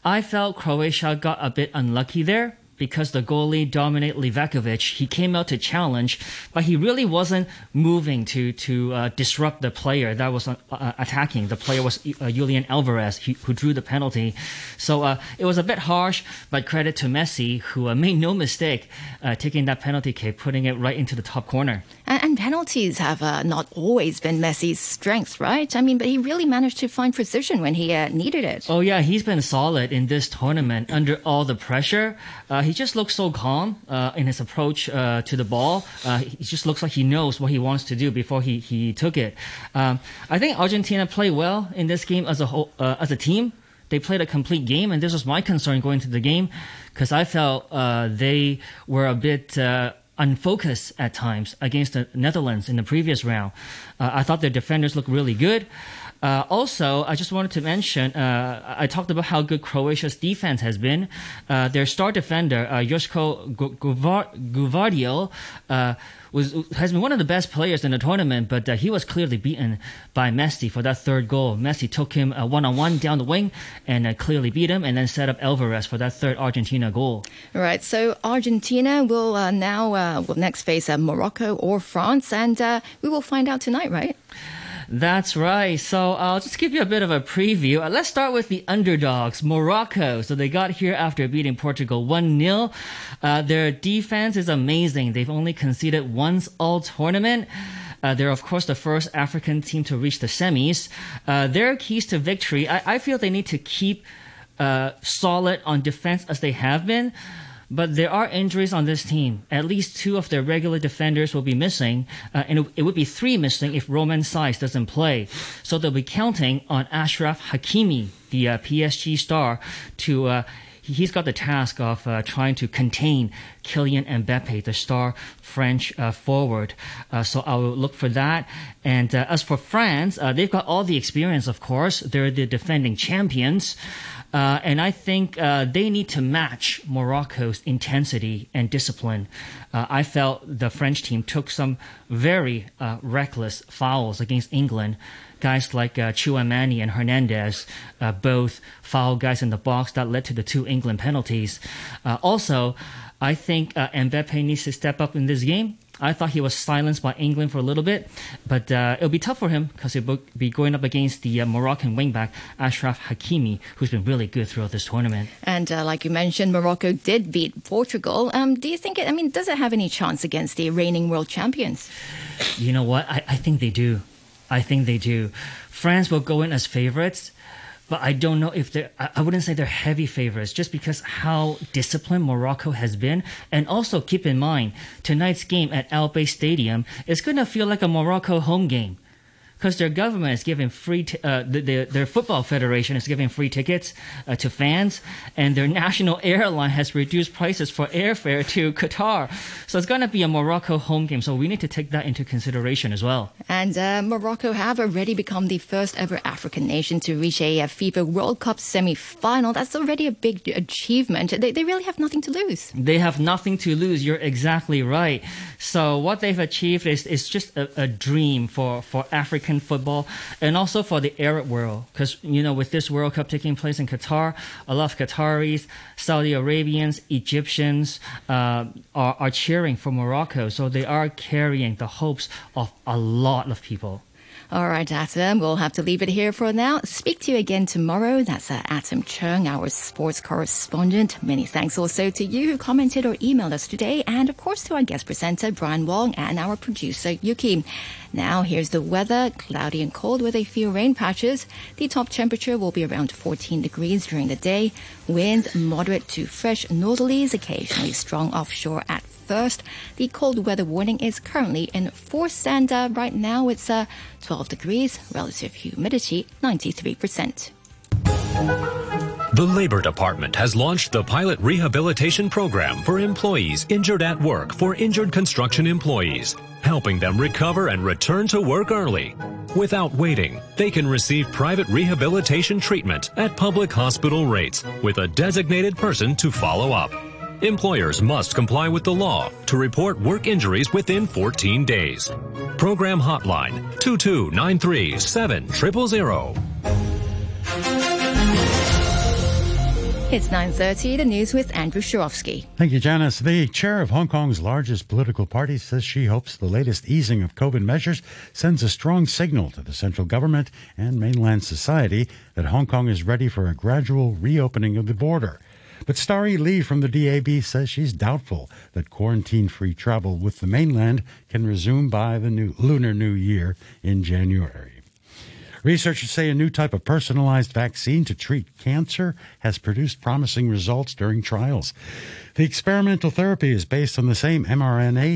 I felt Croatia got a bit unlucky there, because the goalie, Dominic Livakovic, he came out to challenge, but he really wasn't moving to disrupt the player that was attacking. The player was Julian Alvarez, who drew the penalty. So it was a bit harsh, but credit to Messi, who made no mistake taking that penalty kick, putting it right into the top corner. And penalties have not always been Messi's strength, right? I mean, but he really managed to find precision when he needed it. Oh, yeah, he's been solid in this tournament under all the pressure. He just looks so calm in his approach to the ball. He just looks like he knows what he wants to do before he took it. I think Argentina played well in this game as a whole, as a team. They played a complete game, and this was my concern going into the game, because I felt they were a bit unfocused at times against the Netherlands in the previous round. I thought their defenders looked really good. Also, I just wanted to mention, I talked about how good Croatia's defense has been. Their star defender, Joško Gvardiol, has been one of the best players in the tournament, but he was clearly beaten by Messi for that third goal. Messi took him one-on-one down the wing and clearly beat him, and then set up Alvarez for that third Argentina goal. Right, so Argentina will now next face Morocco or France, and we will find out tonight, right? That's right. So I'll just give you a bit of a preview. Let's start with the underdogs, Morocco. So they got here after beating Portugal 1-0. Their defense is amazing. They've only conceded once all tournament. They're, of course, the first African team to reach the semis. Their keys to victory, I feel they need to keep solid on defense as they have been. But there are injuries on this team. At least two of their regular defenders will be missing, and it would be three missing if Romain Saïss doesn't play. So they'll be counting on Ashraf Hakimi, the PSG star, to... He's got the task of trying to contain Kylian Mbappé, the star French forward. So I will look for that. And as for France, they've got all the experience, of course. They're the defending champions. And I think they need to match Morocco's intensity and discipline. I felt the French team took some very reckless fouls against England. Guys like Chouamani and Hernandez, both foul guys in the box that led to the two England penalties. Also, I think Mbappé needs to step up in this game. I thought he was silenced by England for a little bit, but it'll be tough for him because he'll be going up against the Moroccan wingback, Ashraf Hakimi, who's been really good throughout this tournament. And like you mentioned, Morocco did beat Portugal. Do you think it, does it have any chance against the reigning world champions? You know what? I think they do. I think they do. France will go in as favorites, but I don't know if they're... I wouldn't say they're heavy favorites, just because how disciplined Morocco has been. And also keep in mind, tonight's game at Al Bayt Stadium is going to feel like a Morocco home game, because their government is giving free... their football federation is giving free tickets to fans, and their national airline has reduced prices for airfare to Qatar. So it's going to be a Morocco home game, so we need to take that into consideration as well. And Morocco have already become the first ever African nation to reach a FIFA World Cup semi-final. That's already a big achievement. They really have nothing to lose. They have nothing to lose. You're exactly right. So what they've achieved is just a dream for Africa football, and also for the Arab world, because with this World Cup taking place in Qatar, a lot of Qataris, Saudi Arabians, Egyptians are cheering for Morocco, so they are carrying the hopes of a lot of people. All right, Atom, we'll have to leave it here for now. Speak to you again tomorrow. That's Atom Chung, our sports correspondent. Many thanks also to you who commented or emailed us today, and of course to our guest presenter, Brian Wong, and our producer, Yuki. Now here's the weather. Cloudy and cold with a few rain patches. The top temperature will be around 14 degrees during the day. Winds moderate to fresh northerlies, occasionally strong offshore at first. The cold weather warning is currently in force, and right now it's 12 degrees, relative humidity 93%. The Labor Department has launched the pilot rehabilitation program for employees injured at work for injured construction employees, helping them recover and return to work early. Without waiting, they can receive private rehabilitation treatment at public hospital rates with a designated person to follow up. Employers must comply with the law to report work injuries within 14 days. Program hotline 2293-7000. It's 9:30, the news with Andrew Shirovsky. Thank you, Janice. The chair of Hong Kong's largest political party says she hopes the latest easing of COVID measures sends a strong signal to the central government and mainland society that Hong Kong is ready for a gradual reopening of the border. But Starry Lee from the DAB says she's doubtful that quarantine-free travel with the mainland can resume by the Lunar New Year in January. Researchers say a new type of personalized vaccine to treat cancer has produced promising results during trials. The experimental therapy is based on the same mRNA